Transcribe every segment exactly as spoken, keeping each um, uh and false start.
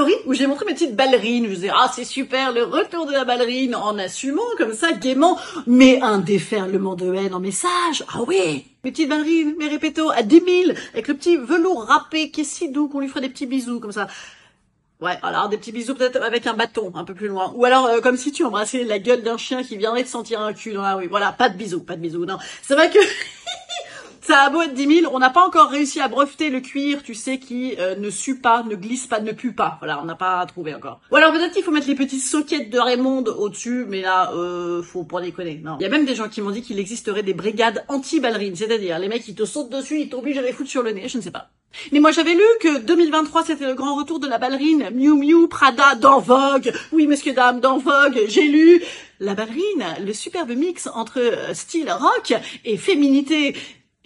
story où j'ai montré mes petites ballerines. Je disais, ah, c'est super, le retour de la ballerine, en assumant comme ça, gaiement, mais un déferlement de haine en message. Ah oui, mes petites ballerines, mes répétos, à dix mille, avec le petit velours râpé qui est si doux qu'on lui ferait des petits bisous comme ça. Ouais, alors des petits bisous peut-être avec un bâton un peu plus loin. Ou alors euh, comme si tu embrassais la gueule d'un chien qui viendrait te sentir un cul dans la rue. Voilà, pas de bisous, pas de bisous. Non, c'est vrai que ça a beau être dix mille, on n'a pas encore réussi à breveter le cuir, tu sais, qui euh, ne sue pas, ne glisse pas, ne pue pas. Voilà, on n'a pas trouvé encore. Ou alors peut-être qu'il faut mettre les petites soquettes de Raymond au-dessus, mais là, euh, faut pas déconner. Non. Il y a même des gens qui m'ont dit qu'il existerait des brigades anti-ballerines, c'est-à-dire les mecs qui te sautent dessus, ils t'obligent à les foutre sur le nez, je ne sais pas. Mais moi j'avais lu que deux mille vingt-trois c'était le grand retour de la ballerine Miu Miu, Prada, dans Vogue. Oui messieurs dames, dans Vogue, j'ai lu la ballerine, le superbe mix entre style rock et féminité.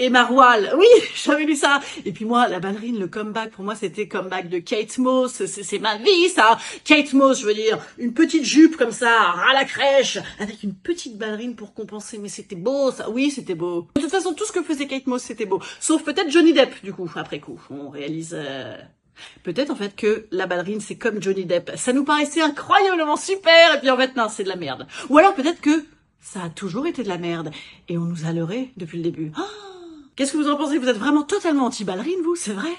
Et Marwal, oui, j'avais lu ça. Et puis moi, la ballerine, le comeback, pour moi, c'était comeback de Kate Moss. C'est ma vie, ça. Kate Moss, je veux dire, une petite jupe comme ça, à la crèche, avec une petite ballerine pour compenser. Mais c'était beau, ça. Oui, c'était beau. De toute façon, tout ce que faisait Kate Moss, c'était beau. Sauf peut-être Johnny Depp, du coup, après coup. On réalise... Euh... Peut-être en fait que la ballerine c'est comme Johnny Depp. Ça nous paraissait incroyablement super, et puis en fait, non, c'est de la merde. Ou alors peut-être que ça a toujours été de la merde, et on nous a leurré depuis le début. Oh, qu'est-ce que vous en pensez? Vous êtes vraiment totalement anti-ballerine, vous, c'est vrai?